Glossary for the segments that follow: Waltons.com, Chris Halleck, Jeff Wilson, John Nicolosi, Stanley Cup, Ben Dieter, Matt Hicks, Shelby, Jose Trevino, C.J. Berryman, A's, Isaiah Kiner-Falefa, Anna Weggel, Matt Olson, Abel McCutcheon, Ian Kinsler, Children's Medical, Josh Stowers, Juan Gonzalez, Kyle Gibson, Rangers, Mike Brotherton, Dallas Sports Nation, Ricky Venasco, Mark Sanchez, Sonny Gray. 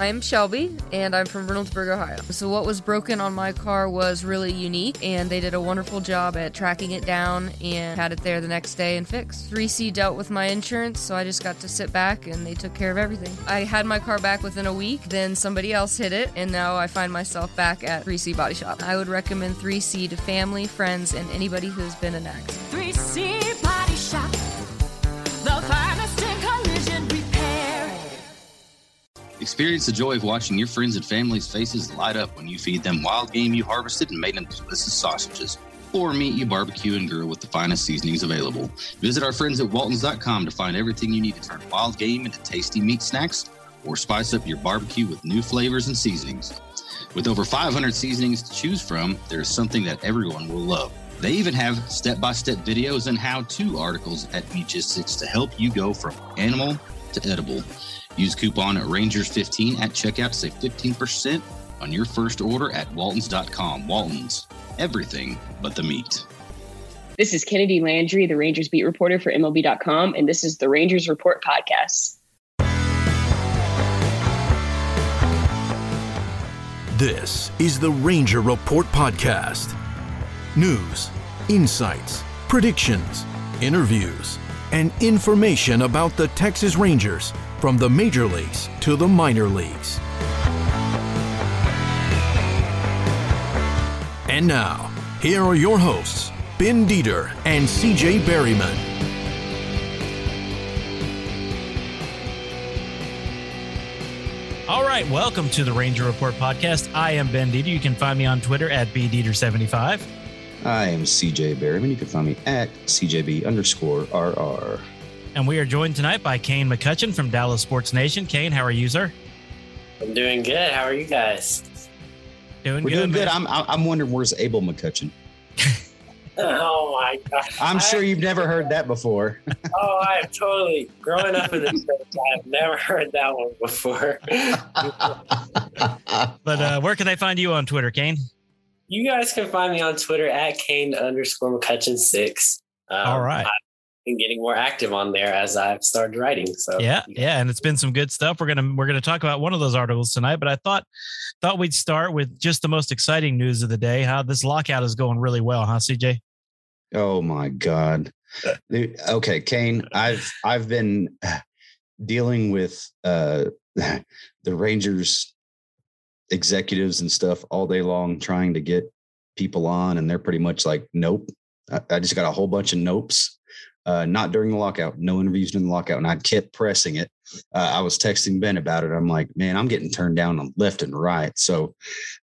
I'm Shelby, and I'm from Reynoldsburg, Ohio. So what was broken on my car was really unique, and they did a wonderful job at tracking it down and had it there the next day and fixed. 3C dealt with my insurance, so I just got to sit back, and they took care of everything. I had my car back within a week, then somebody else hit it, and now I find myself back at 3C Body Shop. I would recommend 3C to family, friends, and anybody who's been an accident. 3C Body Shop, the finest in collision repair. Experience the joy of watching your friends and family's faces light up when you feed them wild game you harvested and made into delicious sausages, or meat you barbecue and grill with the finest seasonings available. Visit our friends at Waltons.com to find everything you need to turn wild game into tasty meat snacks or spice up your barbecue with new flavors and seasonings. With over 500 seasonings to choose from, there is something that everyone will love. They even have step-by-step videos and how-to articles at Meatistics to help you go from animal to edible. Use coupon Rangers15 at checkout to save 15% on your first order at Waltons.com. Waltons, everything but the meat. This is Kennedy Landry, the Rangers beat reporter for MLB.com, and this is the Rangers Report Podcast. This is the Ranger Report Podcast. News, insights, predictions, interviews, and information about the Texas Rangers from the major leagues to the minor leagues. And now, here are your hosts, Ben Dieter and C.J. Berryman. All right, welcome to the Ranger Report Podcast. I am Ben Dieter. You can find me on Twitter at BDieter75. I am C.J. Berryman. You can find me at CJB_RR. And we are joined tonight by Kane McCutcheon from Dallas Sports Nation. Kane, how are you, sir? I'm doing good. How are you guys? We're doing good. I'm wondering where's Abel McCutcheon. Oh, my God. I'm sure you've never heard that before. Oh, I have totally. Growing up in the church, I have never heard that one before. But where can they find you on Twitter, Kane? You guys can find me on Twitter at Kane_McCutcheon6. All right. I've been getting more active on there as I've started writing. So yeah, and it's been some good stuff. We're gonna talk about one of those articles tonight, but I thought we'd start with just the most exciting news of the day. How this lockout is going really well, huh, CJ? Oh my God. Okay, Kane, I've been dealing with the Rangers executives and stuff all day long trying to get people on, and they're pretty much like, nope. I just got a whole bunch of nopes. Not during the lockout, no interviews during the lockout. And I kept pressing it. I was texting Ben about it. I'm like, man, I'm getting turned down on left and right. So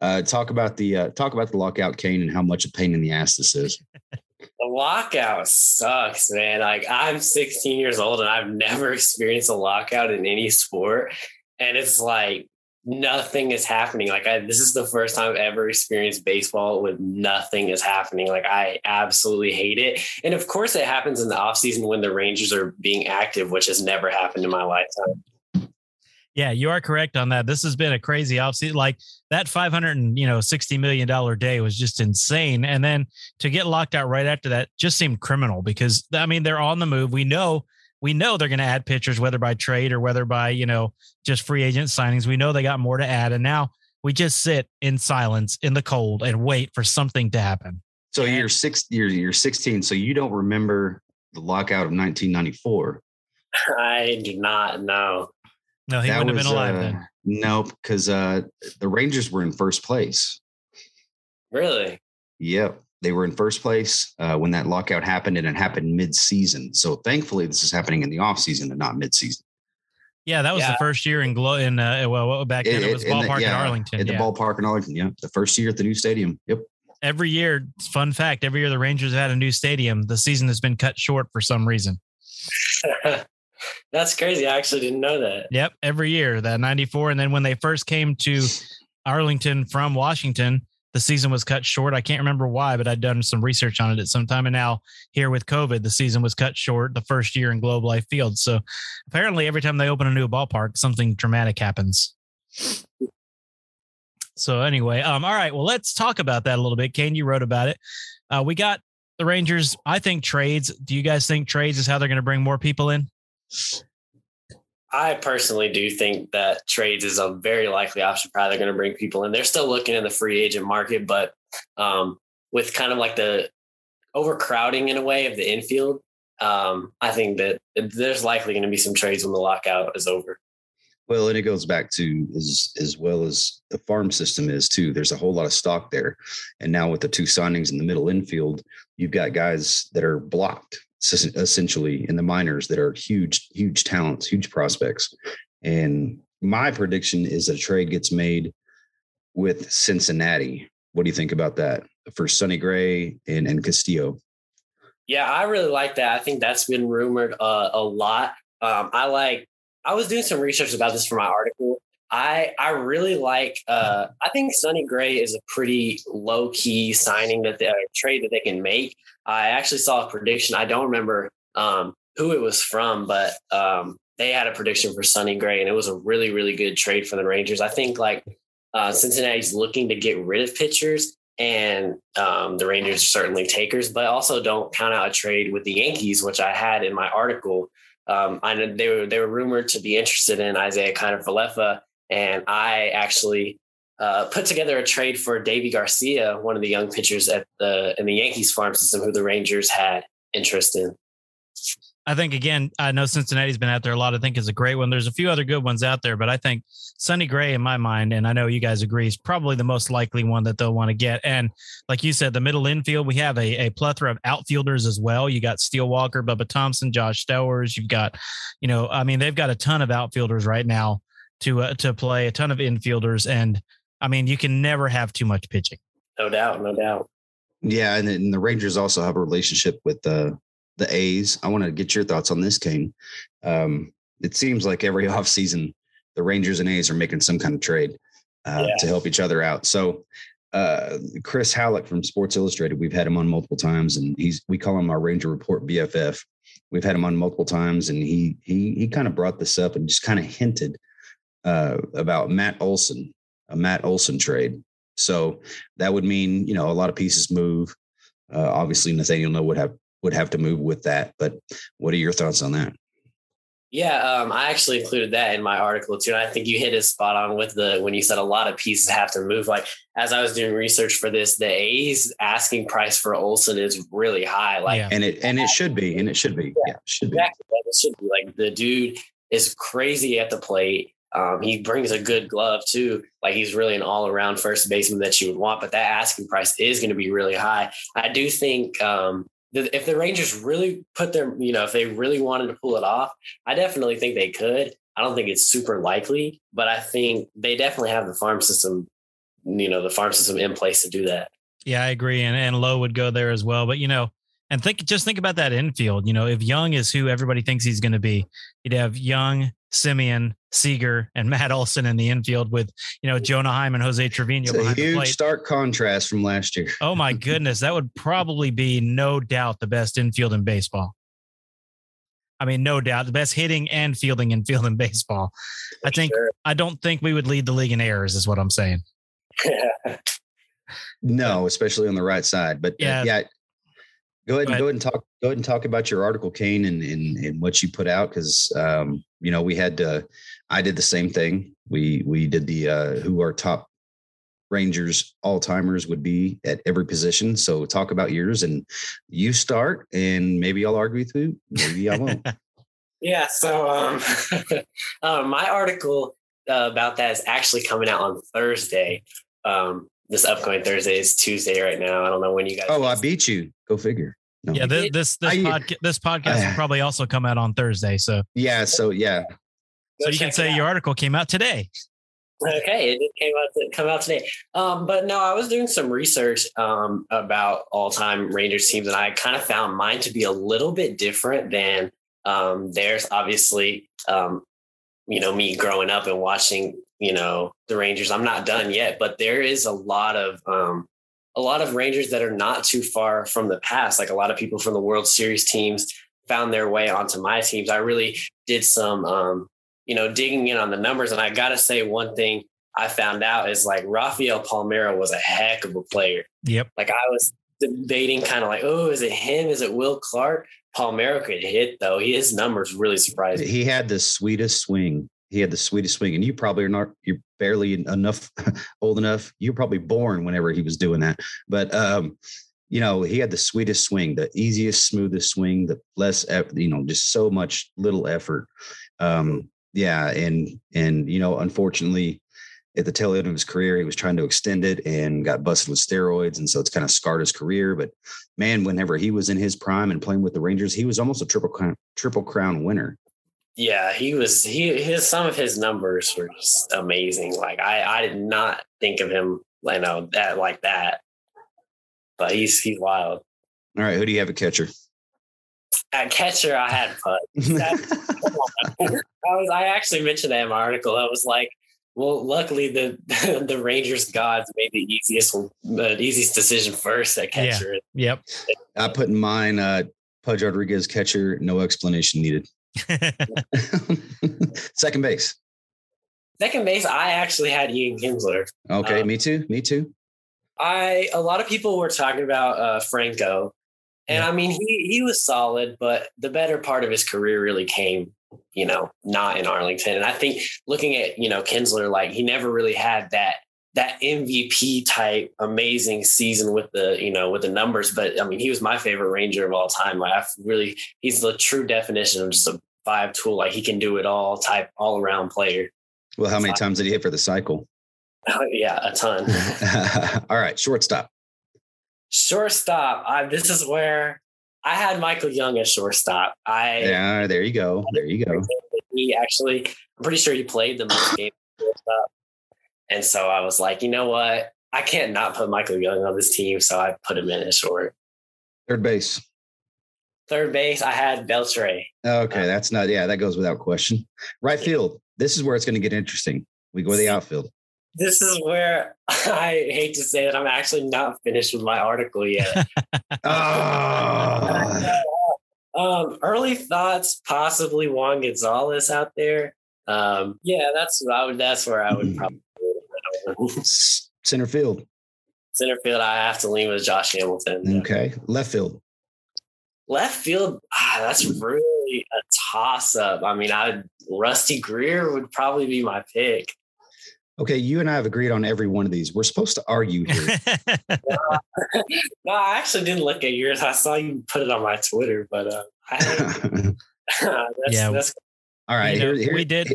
talk about the lockout, Kane, and how much a pain in the ass this is. The lockout sucks, man. Like, I'm 16 years old and I've never experienced a lockout in any sport. And it's like, nothing is happening. Like, this is the first time I've ever experienced baseball with nothing is happening. Like, I absolutely hate it. And of course it happens in the off season when the Rangers are being active, which has never happened in my lifetime. Yeah, you are correct on that. This has been a crazy off season. Like, that $560 million day was just insane. And then to get locked out right after that just seemed criminal because, I mean, they're on the move. We know they're going to add pitchers, whether by trade or whether by, just free agent signings. We know they got more to add. And now we just sit in silence in the cold and wait for something to happen. So you're 16. So you don't remember the lockout of 1994. I do not know. No, he wouldn't have been alive then. No, because the Rangers were in first place. Really? Yep. They were in first place when that lockout happened, and it happened mid-season. So thankfully, this is happening in the offseason and not mid-season. Yeah, that was the first year in back then it was ballpark in Arlington. At the ballpark in Arlington, yeah. The first year at the new stadium, yep. Every year, fun fact, every year the Rangers have had a new stadium, the season has been cut short for some reason. That's crazy. I actually didn't know that. Yep, every year, that 94. And then when they first came to Arlington from Washington, the season was cut short. I can't remember why, but I'd done some research on it at some time. And now here with COVID, the season was cut short the first year in Globe Life Field. So apparently every time they open a new ballpark, something dramatic happens. So anyway, all right, well, let's talk about that a little bit. Kane, you wrote about it. We got the Rangers, I think trades. Do you guys think trades is how they're going to bring more people in? I personally do think that trades is a very likely option for how they're going to bring people in. They're still looking in the free agent market, but with kind of like the overcrowding in a way of the infield, I think that there's likely going to be some trades when the lockout is over. Well, and it goes back to as well as the farm system is too. There's a whole lot of stock there. And now with the two signings in the middle infield, you've got guys that are blocked essentially in the minors that are huge, huge talents, huge prospects. And my prediction is that a trade gets made with Cincinnati. What do you think about that for Sonny Gray and Castillo? Yeah, I really like that. I think that's been rumored a lot. I was doing some research about this for my article. I really like, I think Sonny Gray is a pretty low key signing that trade that they can make. I actually saw a prediction. I don't remember who it was from, but they had a prediction for Sonny Gray, and it was a really, really good trade for the Rangers. I think Cincinnati's looking to get rid of pitchers, and the Rangers are certainly takers, but also don't count out a trade with the Yankees, which I had in my article. I know they were rumored to be interested in Isaiah Kiner-Falefa, and I actually put together a trade for Davey Garcia, one of the young pitchers in the Yankees farm system who the Rangers had interest in. I think, again, I know Cincinnati's been out there a lot. I think is a great one. There's a few other good ones out there, but I think Sonny Gray in my mind, and I know you guys agree, is probably the most likely one that they'll want to get. And like you said, the middle infield, we have a plethora of outfielders as well. You got Steele Walker, Bubba Thompson, Josh Stowers. You've got, they've got a ton of outfielders right now to play, a ton of infielders. And I mean, you can never have too much pitching. No doubt. Yeah. And then the Rangers also have a relationship with the A's. I want to get your thoughts on this, Kane. It seems like every offseason, the Rangers and A's are making some kind of trade to help each other out. So Chris Halleck from Sports Illustrated, we've had him on multiple times, and we call him our Ranger Report BFF. We've had him on multiple times, and he kind of brought this up and just kind of hinted about a Matt Olson trade. So that would mean, a lot of pieces move. Obviously, Nathaniel Noah would have to move with that. But what are your thoughts on that? Yeah, I actually included that in my article too. And I think you hit it spot on when you said a lot of pieces have to move. Like as I was doing research for this, the A's asking price for Olsen is really high. And it should be. Yeah, it should be. Exactly. It should be. Like the dude is crazy at the plate. He brings a good glove too. Like he's really an all-around first baseman that you would want, but that asking price is going to be really high. I do think, if the Rangers really put their, if they really wanted to pull it off, I definitely think they could. I don't think it's super likely, but I think they definitely have the farm system in place to do that. Yeah, I agree. And Lowe would go there as well. But, and think about that infield. If Young is who everybody thinks he's going to be, you'd have Young, Simeon, Seager, and Matt Olson in the infield with, Jonah Heim and Jose Trevino. It's behind a huge the plate. Stark contrast from last year. Oh my goodness. That would probably be no doubt the best infield in baseball. I mean, no doubt the best hitting and fielding infield in baseball. I think. I don't think we would lead the league in errors is what I'm saying. No, especially on the right side, but yeah. Go ahead and talk about your article, Kane, and what you put out, because we had to. I did the same thing. We did the who our top Rangers all timers would be at every position. So talk about yours, and you start, and maybe I'll argue with you. Maybe I won't. Yeah. So my article about that is actually coming out on Thursday. This upcoming Thursday is Tuesday right now. I don't know when you guys. Oh, I beat you. Go figure. No. Yeah, this podcast will probably also come out on Thursday. So yeah, so you can say your article came out today. Okay, it did come out today. But no, I was doing some research about all-time Rangers teams, and I kind of found mine to be a little bit different than theirs. Obviously, me growing up and watching. The Rangers, I'm not done yet, but there is a lot of Rangers that are not too far from the past. Like a lot of people from the World Series teams found their way onto my teams. I really did some, digging in on the numbers. And I got to say one thing I found out is like Rafael Palmeiro was a heck of a player. Yep. Like I was debating kind of like, oh, is it him? Is it Will Clark? Palmeiro could hit, though. His numbers really surprised me. He had the sweetest swing. And you probably are not, you're barely enough old enough. You're probably born whenever he was doing that. But, you know, he had the sweetest swing, the easiest, smoothest swing, the less, you know, just so much little effort. Yeah. And, you know, unfortunately, at the tail end of his career, he was trying to extend it and got busted with steroids. And so it's kind of scarred his career. But man, whenever he was in his prime and playing with the Rangers, he was almost a triple crown winner. Yeah, he was, some of his numbers were just amazing. Like I did not think of him, you know, that like that, but he's wild. All right. Who do you have at catcher? At catcher, I had Pudge. I actually mentioned that in my article. I was like, well, luckily the Rangers gods made the easiest decision first at catcher. Yeah. Yep. I put in mine Pudge Rodriguez catcher, no explanation needed. Second base, I actually had Ian Kinsler. Okay, me too. A lot of people were talking about Franco, and yeah. I mean he was solid, but the better part of his career really came, you know, not in Arlington. And I think looking at, you know, Kinsler, like he never really had that MVP type amazing season with the numbers. But I mean, he was my favorite Ranger of all time. Like he's the true definition of just a 5-tool. Like he can do it all type, all around player. Well, how many times did he hit for the cycle? Oh, yeah, a ton. All right. Shortstop. This is where I had Michael Young at shortstop. There you go. He actually, I'm pretty sure he played the most games at shortstop. And so I was like, you know what? I can't not put Michael Young on this team. So I put him in at short. Third base, I had Beltre. Okay. That goes without question. Right field. This is where it's going to get interesting. We go to the outfield. This is where I hate to say that I'm actually not finished with my article yet. Early thoughts, possibly Juan Gonzalez out there. That's where I would probably center field. I have to lean with Josh Hamilton. Yeah. Okay. Left field. That's really a toss up. I mean, Rusty Greer would probably be my pick. Okay. You and I have agreed on every one of these. We're supposed to argue here. No, I actually didn't look at yours. I saw you put it on my Twitter, but, that's all right.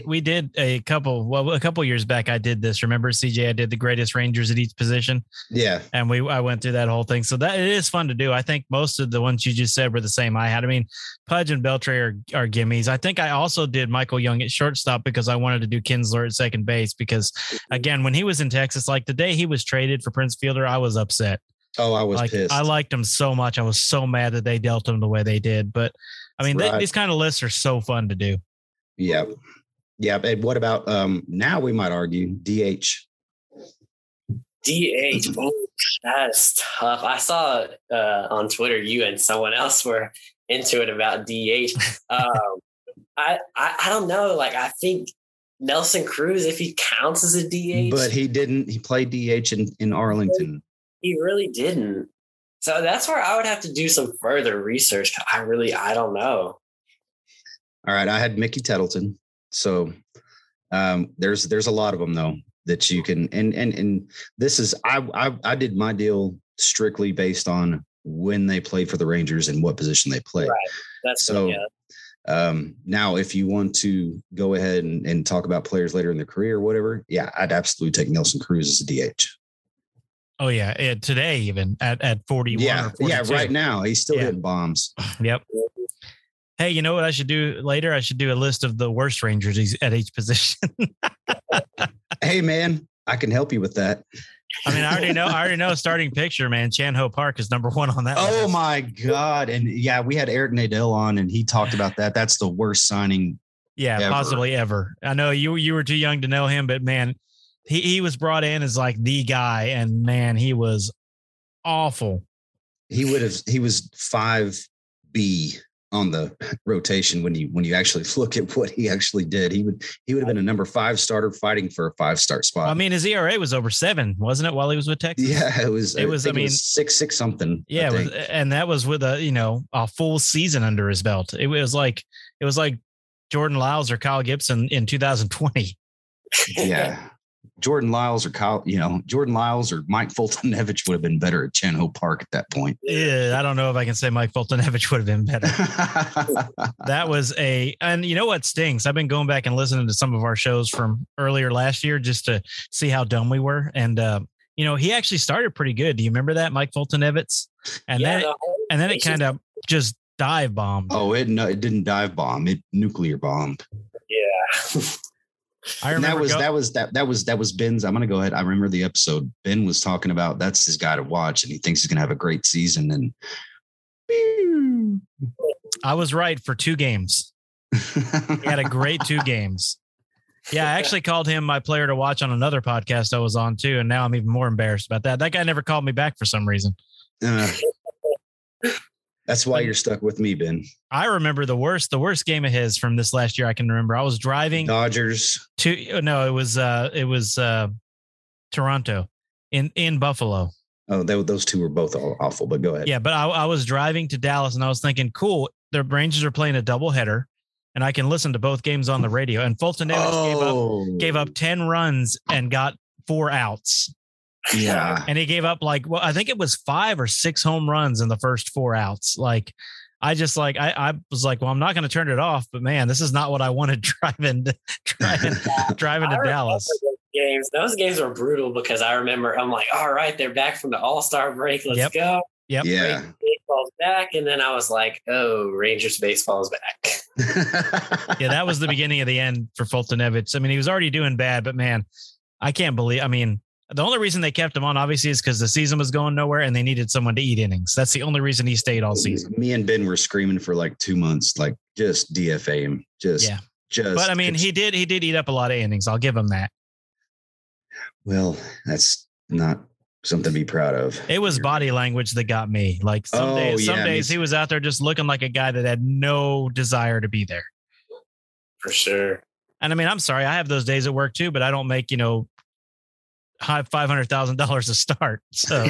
We did a couple years back. I did this. Remember, CJ, I did the greatest Rangers at each position. Yeah. And I went through that whole thing. So that it is fun to do. I think most of the ones you just said were the same I had. I mean, Pudge and Beltre are gimmies. I think I also did Michael Young at shortstop because I wanted to do Kinsler at second base, because again, when he was in Texas, like the day he was traded for Prince Fielder, I was upset. Oh, I was pissed. I liked him so much. I was so mad that they dealt him the way they did. But I mean, these kind of lists are so fun to do. Yeah. Yeah. And what about now we might argue DH. Oh, that is tough. I saw on Twitter, you and someone else were into it about DH. I don't know. Like, I think Nelson Cruz, if he counts as a DH. But he didn't. He played DH in Arlington. He really didn't. So that's where I would have to do some further research. I don't know. All right, I had Mickey Tettleton. So there's a lot of them though that you can and this is I did my deal strictly based on when they played for the Rangers and what position they played. Right. That's so. Yeah. Now, if you want to go ahead and talk about players later in their career or whatever, yeah, I'd absolutely take Nelson Cruz as a DH. Oh yeah, today even at 41. Yeah, or 42. Yeah, right now he's still hitting bombs. Yep. Hey, you know what I should do later? I should do a list of the worst Rangers at each position. Hey, man, I can help you with that. I mean, I already know starting picture, man. Chan Ho Park is number one on that list. Oh, my God. And, yeah, we had Eric Nadel on, and he talked about that. That's the worst signing ever. Possibly ever. I know you were too young to know him, but, man, he was brought in as, like, the guy, and, man, he was awful. He was 5B. on the rotation when you actually look at what he actually did. He would have been a number 5 starter fighting for a 5-star spot. I mean, his ERA was over 7, wasn't it, while he was with Texas? Yeah, it was 6 something. Yeah, and that was with a full season under his belt. It was like Jordan Lyles or Kyle Gibson in 2020. Yeah. Jordan Lyles or Mike Foltynewicz would have been better at Chan Ho Park at that point. Yeah, I don't know if I can say Mike Foltynewicz would have been better. And you know what stinks? I've been going back and listening to some of our shows from earlier last year just to see how dumb we were. And, he actually started pretty good. Do you remember that, Mike Foltynewicz? And then it kind of just dive bombed. Oh, it didn't dive bomb. It nuclear bombed. Yeah. I remember that was Ben's. I'm going to go ahead. I remember the episode Ben was talking about. That's his guy to watch, and he thinks he's going to have a great season. And I was right for 2 games. He had a great 2 games. Yeah, I actually called him my player to watch on another podcast I was on too, and now I'm even more embarrassed about that. That guy never called me back for some reason. That's why you're stuck with me, Ben. I remember the worst game of his from this last year. I can remember. I was driving Dodgers to it was Toronto in Buffalo. Oh, those two were both awful. But go ahead. Yeah, but I was driving to Dallas and I was thinking, cool, the Rangers are playing a doubleheader, and I can listen to both games on the radio. And Foltynewicz gave up 10 runs and got 4 outs. Yeah. And he gave up I think it was 5 or 6 home runs in the first 4 outs. I was like, well, I'm not going to turn it off, but man, this is not what I wanted driving to Dallas. Those games were brutal because I remember I'm like, all right, they're back from the All-Star break. Let's go. Yep. Yeah. Baseball's back. And then I was like, oh, Rangers baseball's back. Yeah. That was the beginning of the end for Foltynewicz. I mean, he was already doing bad, but man, I can't believe, the only reason they kept him on, obviously, is because the season was going nowhere and they needed someone to eat innings. That's the only reason he stayed all season. Me and Ben were screaming for 2 months, just DFA him. But he did eat up a lot of innings. I'll give him that. Well, that's not something to be proud of. It was body language that got me. Some days he was out there just looking like a guy that had no desire to be there. For sure. And I'm sorry, I have those days at work too, but I don't make, high $500,000 to start. So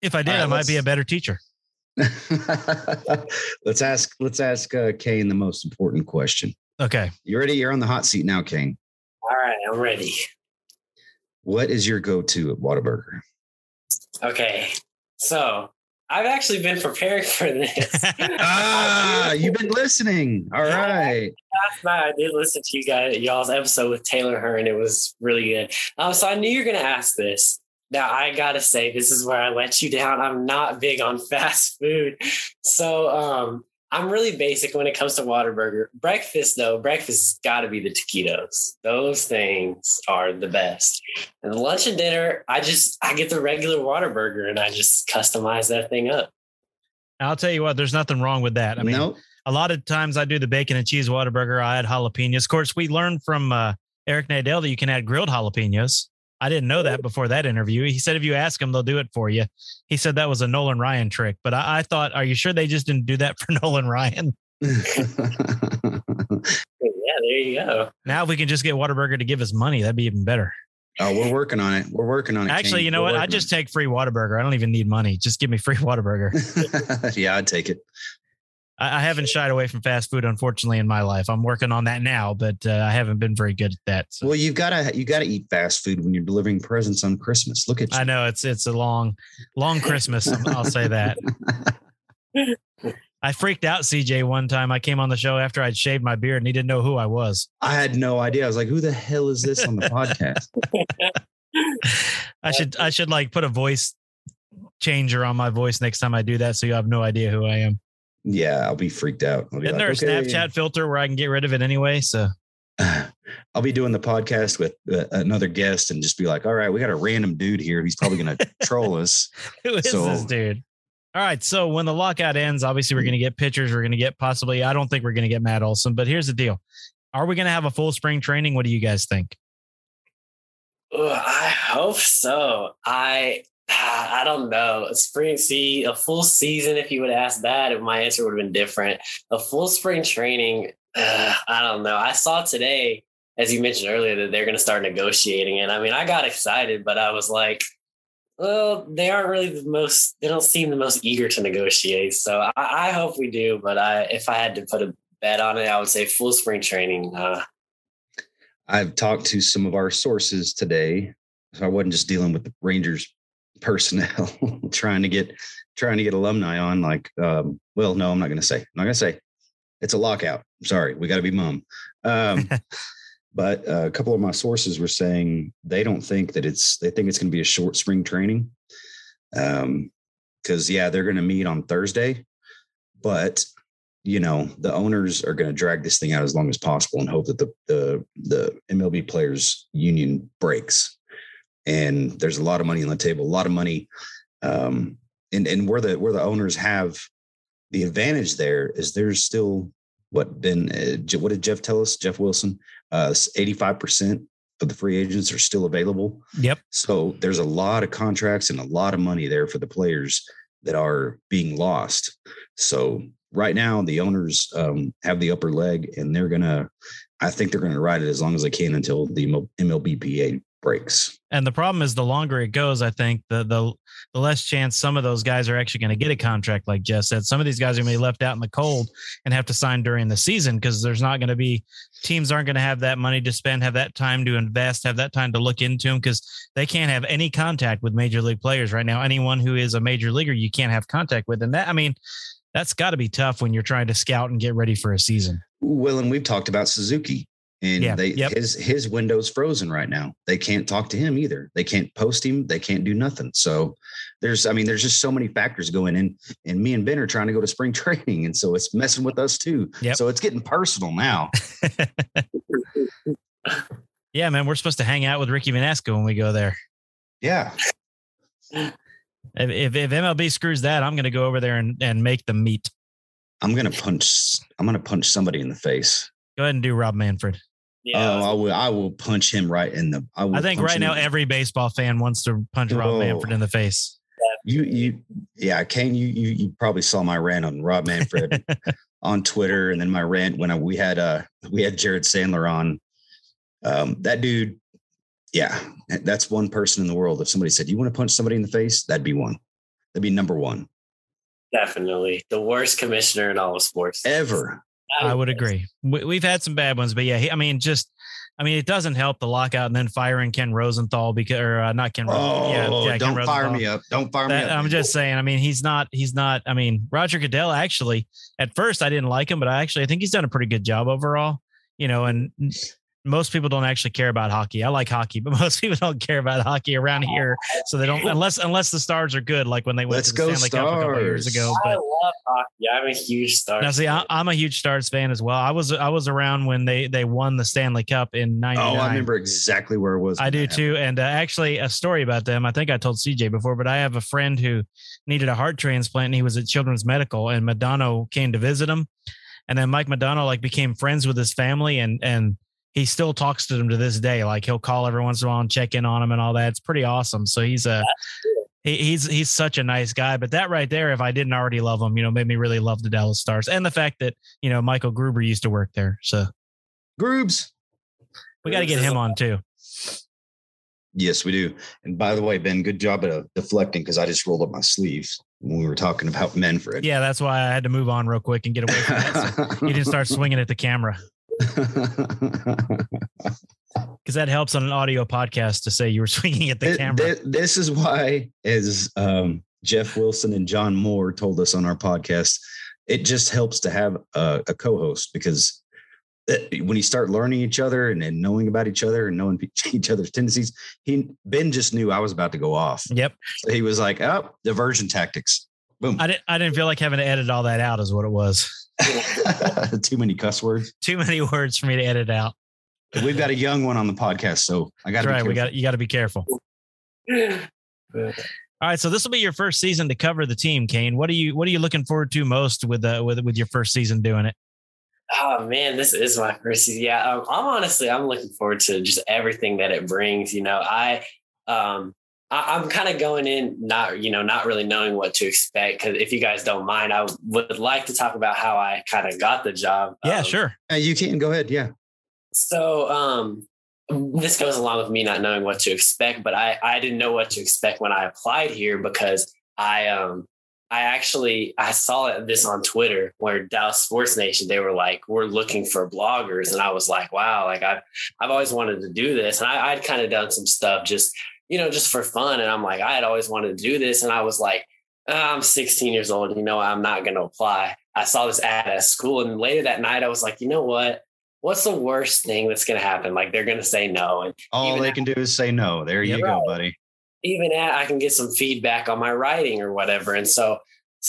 if I did, I might be a better teacher. Let's ask Kane the most important question. Okay. You ready? You're on the hot seat now, Kane. All right. I'm ready. What is your go-to at Whataburger? Okay. So I've actually been preparing for this. You've been listening. All right. Last night I did listen to you guys, y'all's episode with Taylor Hearn. It was really good. So I knew you were going to ask this. Now I got to say, this is where I let you down. I'm not big on fast food. So I'm really basic when it comes to Whataburger. Breakfast, though, has got to be the taquitos. Those things are the best. And lunch and dinner, I get the regular Whataburger and I just customize that thing up. I'll tell you what, there's nothing wrong with that. A lot of times I do the bacon and cheese Whataburger. I add jalapenos. Of course, we learned from Eric Nadel that you can add grilled jalapenos. I didn't know that before that interview. He said, if you ask them, they'll do it for you. He said that was a Nolan Ryan trick, but I thought, are you sure they just didn't do that for Nolan Ryan? Yeah, there you go. Now if we can just get Whataburger to give us money, that'd be even better. Oh, we're working on it. Actually, Kane. You know what? I just take free Whataburger. I don't even need money. Just give me free Whataburger. Yeah, I'd take it. I haven't shied away from fast food, unfortunately, in my life. I'm working on that now, but I haven't been very good at that. So. Well, you gotta eat fast food when you're delivering presents on Christmas. Look at you. I know it's a long Christmas. I'll say that. I freaked out CJ one time. I came on the show after I'd shaved my beard and he didn't know who I was. I had no idea. I was like, who the hell is this on the podcast? I should put a voice changer on my voice next time I do that, so you have no idea who I am. Yeah, I'll be freaked out. Isn't there a Snapchat filter where I can get rid of it anyway? So I'll be doing the podcast with another guest and just be like, all right, we got a random dude here. He's probably going to troll us. Who is this dude? All right. So when the lockout ends, obviously we're going to get pitchers. We're going to get I don't think we're going to get Matt Olson, but here's the deal. Are we going to have a full spring training? What do you guys think? I hope so. I I don't know. A full season. If you would ask that, my answer would have been different. A full spring training. I don't know. I saw today, as you mentioned earlier, that they're going to start negotiating. And I mean, I got excited, but I was like, well, they aren't really they don't seem the most eager to negotiate. So I hope we do. But if I had to put a bet on it, I would say full spring training. I've talked to some of our sources today, so I wasn't just dealing with the Rangers personnel trying to get alumni on. Like, well, no, I'm not going to say. It's a lockout. I'm sorry, we got to be mum. But a couple of my sources were saying they don't think that they think it's going to be a short spring training. Because they're going to meet on Thursday, but the owners are going to drag this thing out as long as possible and hope that the MLB players union breaks. And there's a lot of money on the table, a lot of money. And where the owners have the advantage there is there's still what did Jeff tell us? Jeff Wilson, 85% of the free agents are still available. Yep. So there's a lot of contracts and a lot of money there for the players that are being lost. So right now the owners have the upper leg, and I think they're going to ride it as long as they can until the MLBPA breaks. And the problem is, the longer it goes, I think the less chance some of those guys are actually going to get a contract. Like Jeff said, some of these guys are going to be left out in the cold and have to sign during the season, because there's not going to be teams aren't going to have that money to spend, have that time to invest, have that time to look into them, because they can't have any contact with major league players right now. Anyone who is a major leaguer, you can't have contact with. And that's got to be tough when you're trying to scout and get ready for a season. Well, and we've talked about Suzuki. And his window's frozen right now. They can't talk to him either. They can't post him. They can't do nothing. So there's just so many factors going in, and me and Ben are trying to go to spring training. And so it's messing with us too. Yep. So it's getting personal now. Yeah, man, we're supposed to hang out with Ricky Venasco when we go there. Yeah. If MLB screws that, I'm going to go over there and make them meet. I'm going to punch somebody in the face. Go ahead and do Rob Manfred. Yeah. Oh, I will punch him right in the. I think right now every baseball fan wants to punch Rob Manfred in the face. Kane, you probably saw my rant on Rob Manfred on Twitter, and then my rant when we had Jared Sandler on. That dude, yeah, that's one person in the world. If somebody said you want to punch somebody in the face, that'd be one. That'd be number one. Definitely the worst commissioner in all of sports ever. I would agree. We've had some bad ones, but yeah, it doesn't help the lockout and then firing Ken Rosenthal don't fire me up. Don't fire me up. I'm just saying, he's not, Roger Goodell, actually, at first I didn't like him, but I think he's done a pretty good job overall, and most people don't actually care about hockey. I like hockey, but most people don't care about hockey around here. So they don't, unless the Stars are good, like when they went to the Stanley Cup a couple of years ago. But I love hockey. I'm a huge Stars. Now, see, I'm a huge Stars fan as well. I was around when they won the Stanley Cup in '99. Oh, I remember exactly where it was. I do too. And actually, a story about them. I think I told CJ before, but I have a friend who needed a heart transplant, and he was at Children's Medical, and Madonna came to visit him, and then Mike Madonna became friends with his family, and he still talks to them to this day. Like, he'll call every once in a while and check in on him and all that. It's pretty awesome. So he's such a nice guy, but that right there, if I didn't already love him, made me really love the Dallas Stars, and the fact that, Michael Gruber used to work there. So Groobs, we got to get him on too. Yes, we do. And by the way, Ben, good job at deflecting, because I just rolled up my sleeves when we were talking about Manfred. Yeah. That's why I had to move on real quick and get away from that. So you didn't start swinging at the camera. Because that helps on an audio podcast to say you were swinging at the camera. This is why, as Jeff Wilson and John Moore told us on our podcast, it just helps to have a co-host, because when you start learning each other and knowing about each other and knowing each other's tendencies, Ben just knew I was about to go off. Yep. So he was like, oh, diversion tactics. Boom. I didn't feel like having to edit all that out is what it was. Too many cuss words. Too many words for me to edit out. We've got a young one on the podcast, so I got to be careful. You got to be careful. All right, so this will be your first season to cover the team, Kane. What are you looking forward to most with your first season doing it? Oh man, this is my first season. Yeah, I'm looking forward to just everything that it brings. I I'm kind of going in not really knowing what to expect, because if you guys don't mind, I would like to talk about how I kind of got the job. Yeah, sure. You can go ahead. Yeah. So this goes along with me not knowing what to expect, but I didn't know what to expect when I applied here, because I saw this on Twitter where Dallas Sports Nation, they were like, we're looking for bloggers. And I was like, wow, like I've always wanted to do this. And I'd kind of done some stuff just for fun. And I'm like, I had always wanted to do this. And I was like, I'm 16 years old. You know, I'm not going to apply. I saw this ad at school. And later that night, I was like, you know what? What's the worst thing that's going to happen? Like, they're going to say no. And all they can do is say no. There you go, buddy. Even at, I can get some feedback on my writing or whatever. And so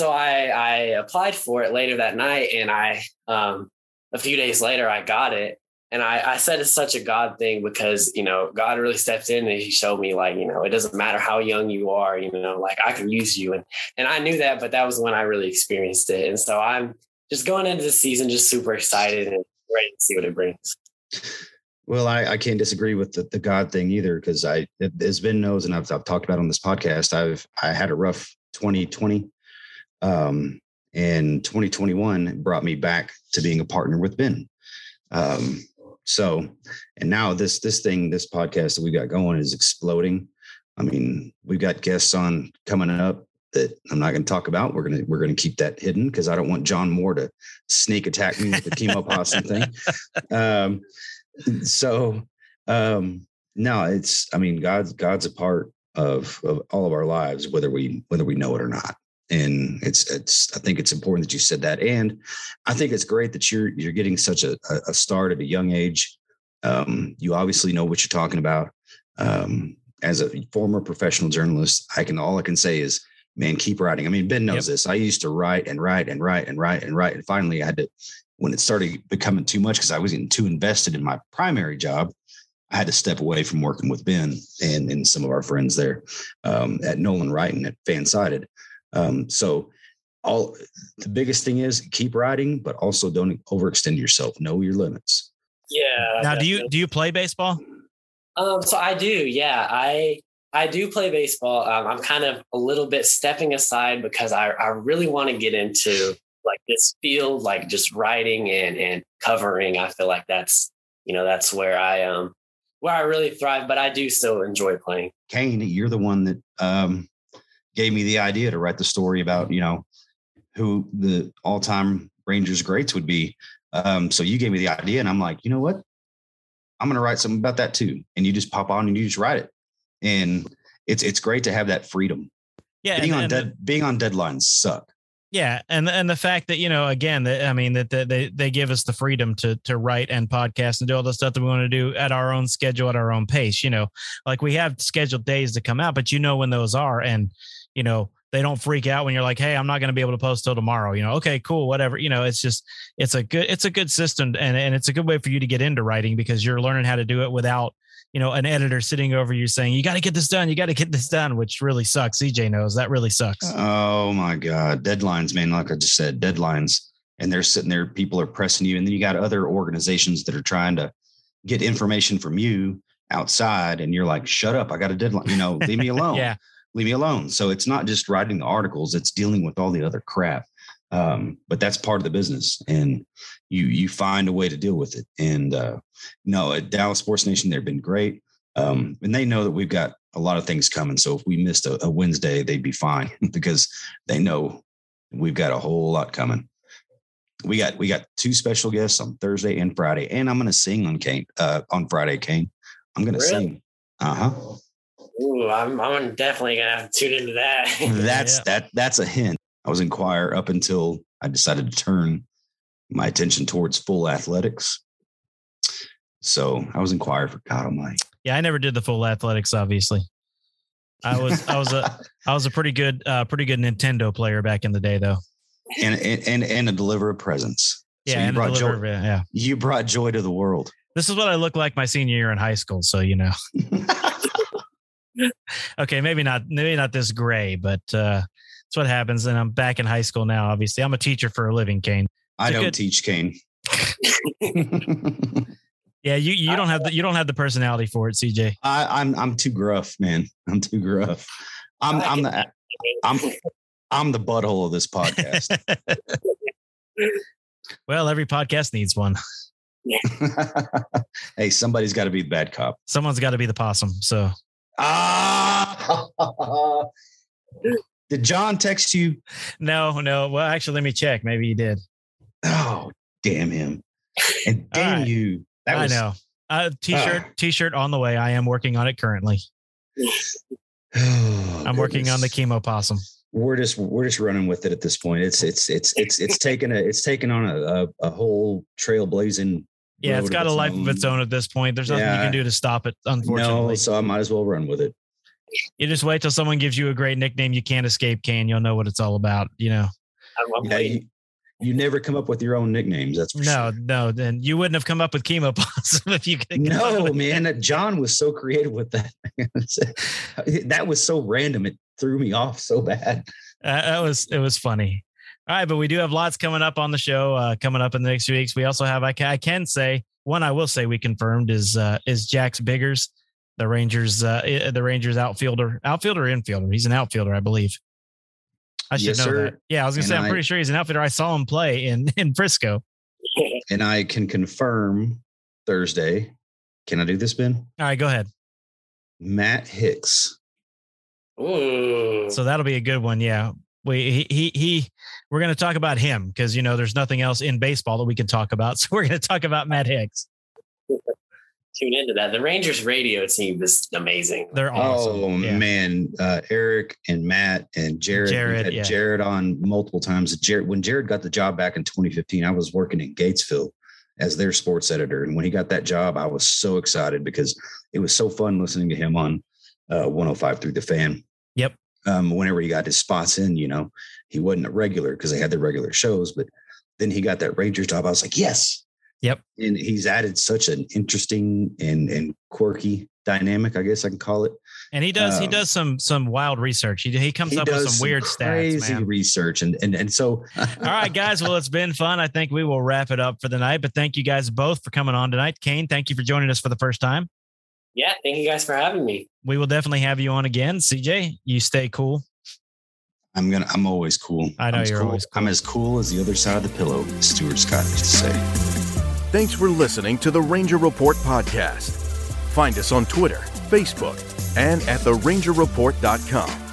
I applied for it later that night. And I a few days later, I got it. And I said it's such a God thing, because, God really stepped in and he showed me, it doesn't matter how young you are, I can use you. And I knew that, but that was when I really experienced it. And so I'm just going into the season, just super excited and ready to see what it brings. Well, I can't disagree with the God thing either, because as Ben knows, and I've talked about on this podcast, I had a rough 2020. And 2021 brought me back to being a partner with Ben. So, and now this podcast that we got going is exploding. I mean, we've got guests on coming up that I'm not going to talk about. We're going to keep that hidden, because I don't want John Moore to sneak attack me with the chemo possum thing. No, God's a part of all of our lives, whether we know it or not. And I think it's important that you said that. And I think it's great that you're getting such a start at a young age. You obviously know what you're talking about. As a former professional journalist, all I can say is, man, keep writing. I mean, Ben knows this. I used to write. And finally I had to, when it started becoming too much, because I was getting too invested in my primary job, I had to step away from working with Ben and some of our friends there at Nolan Ryan at Fansided. So the biggest thing is keep writing, but also don't overextend yourself. Know your limits. Yeah. Now, do you play baseball? So I do. Yeah, I do play baseball. I'm kind of a little bit stepping aside, because I really want to get into this field, just writing and covering. I feel like that's where I really thrive, but I do still enjoy playing. Kane, you're the one that, gave me the idea to write the story about, who the all-time Rangers greats would be. So you gave me the idea, and I'm like, you know what? I'm going to write something about that too. And you just pop on and you just write it. And it's great to have that freedom. Yeah. Being on deadlines suck. Yeah. And the fact that, they give us the freedom to write and podcast and do all the stuff that we want to do at our own schedule, at our own pace, we have scheduled days to come out, but when those are, and, they don't freak out when you're like, hey, I'm not going to be able to post till tomorrow, okay, cool, whatever. It's a good system. And it's a good way for you to get into writing, because you're learning how to do it without, an editor sitting over you saying, you got to get this done, which really sucks. CJ knows that really sucks. Oh my God. Deadlines, man. Like I just said, deadlines. And they're sitting there, people are pressing you. And then you got other organizations that are trying to get information from you outside. And you're like, shut up. I got a deadline, leave me alone. Yeah. Leave me alone. So it's not just writing the articles, it's dealing with all the other crap. But that's part of the business, and you find a way to deal with it. And no, at Dallas Sports Nation, they've been great. And they know that we've got a lot of things coming. So if we missed a Wednesday, they'd be fine, because they know we've got a whole lot coming. We got two special guests on Thursday and Friday, and I'm going to sing on Friday, Kane. I'm going to sing. Uh-huh. Ooh, I'm definitely going to have to tune into that. That's a hint. I was in choir up until I decided to turn my attention towards full athletics. So I was in choir for God Almighty. Yeah, I never did the full athletics. Obviously, I was a pretty good Nintendo player back in the day, though. And a deliverer of presents. Yeah, so you brought joy to the world. This is what I looked like my senior year in high school. So Okay, maybe not this gray, but. That's what happens. And I'm back in high school now. Obviously, I'm a teacher for a living, Kane. I don't teach, Kane. Yeah, you don't have the personality for it, CJ. I'm too gruff, man. I'm too gruff. I'm the butthole of this podcast. Well, every podcast needs one. Yeah. Hey, somebody's got to be the bad cop. Someone's got to be the possum. So. Did John text you? No. Well, actually, let me check. Maybe he did. Oh, damn him! And damn right. You. I know. T-shirt on the way. I am working on it currently. I'm working on the chemo possum. We're just running with it at this point. It's taken on a whole trailblazing. Yeah, it's got a life of its own at this point. There's nothing you can do to stop it, unfortunately. No, so I might as well run with it. You just wait till someone gives you a great nickname you can't escape, Kane. You'll know what it's all about. You know. You never come up with your own nicknames. That's for sure. No. Then you wouldn't have come up with chemo possum if you could. No, man. That John was so creative with that. That was so random. It threw me off so bad. It was funny. All right, but we do have lots coming up on the show. Coming up in the next few weeks, we also have. I will say we confirmed is Jax Biggers, the Rangers outfielder, infielder. He's an outfielder, I believe. I should know that. Yeah, I was going to say, I'm pretty sure he's an outfielder. I saw him play in Frisco. And I can confirm Thursday. Can I do this, Ben? All right, go ahead. Matt Hicks. Ooh. So that'll be a good one, yeah. We're going to talk about him because, you know, there's nothing else in baseball that we can talk about. So we're going to talk about Matt Hicks. Tune into that. The Rangers radio team is amazing. They're awesome. Oh yeah. Man, Eric and Matt and Jared. Jared on multiple times. When Jared got the job back in 2015, I was working in Gatesville as their sports editor, and when he got that job, I was so excited because it was so fun listening to him on 105 through the Fan. Yep. Whenever he got his spots in, you know, he wasn't a regular because they had the regular shows, but then he got that Rangers job. I was like, yes. Yep. And he's added such an interesting and quirky dynamic, I guess I can call it. And he does some wild research. He comes up with some weird crazy stats, crazy research. And so, all right, guys, well, it's been fun. I think we will wrap it up for the night, but thank you guys both for coming on tonight. Kane, thank you for joining us for the first time. Yeah. Thank you guys for having me. We will definitely have you on again. CJ, you stay cool. I'm always cool. I know you're always cool. I'm as cool as the other side of the pillow, Stuart Scott used to say. Thanks for listening to the Ranger Report podcast. Find us on Twitter, Facebook, and at therangerreport.com.